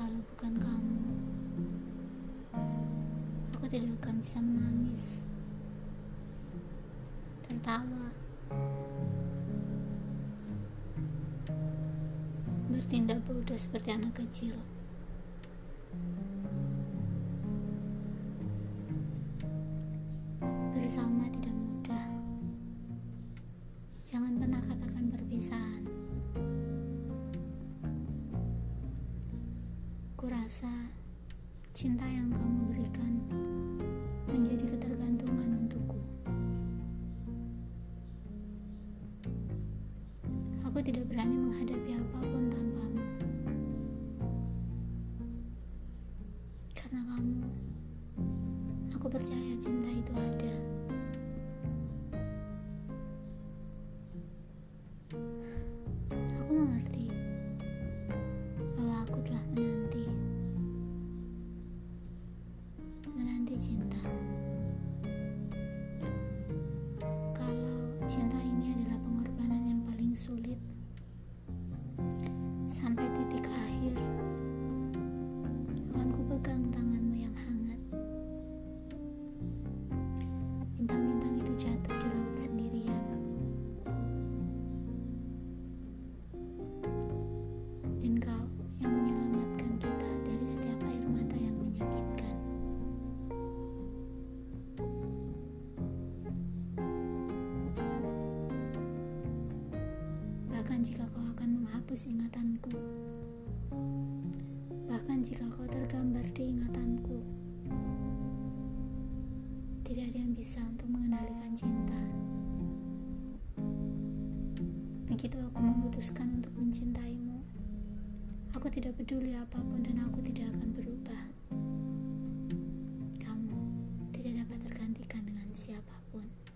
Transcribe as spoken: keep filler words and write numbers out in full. kalau bukan kamu, aku tidak akan bisa menangis, tertawa, bertindak bodoh seperti anak kecil. Bersama tidak mudah. Jangan pernah katakan perpisahan. Kurasa cinta yang kamu berikan menjadi ketergantungan untukku. Aku tidak berani menghadapi apapun tanpamu. Karena kamu, aku percaya cinta itu ada. Aku mengerti bahwa aku telah menanti. Menanti cinta. Kalau cinta ini adalah pengorbanan yang paling sulit, sampai titik akhir akan ku pegang tanganmu yang hangat. Bintang-bintang itu jatuh di laut sendirian, dan kau yang menyelamatkan kita dari setiap air mata yang menyakitkan. Bahkan jika kau akan menghapus ingatanku, bahkan jika kau tergambar di ingatanku, tidak ada yang bisa untuk mengendalikan cinta. Begitu aku memutuskan untuk mencintaimu, aku tidak peduli apapun dan aku tidak akan berubah. Kamu tidak dapat tergantikan dengan siapapun.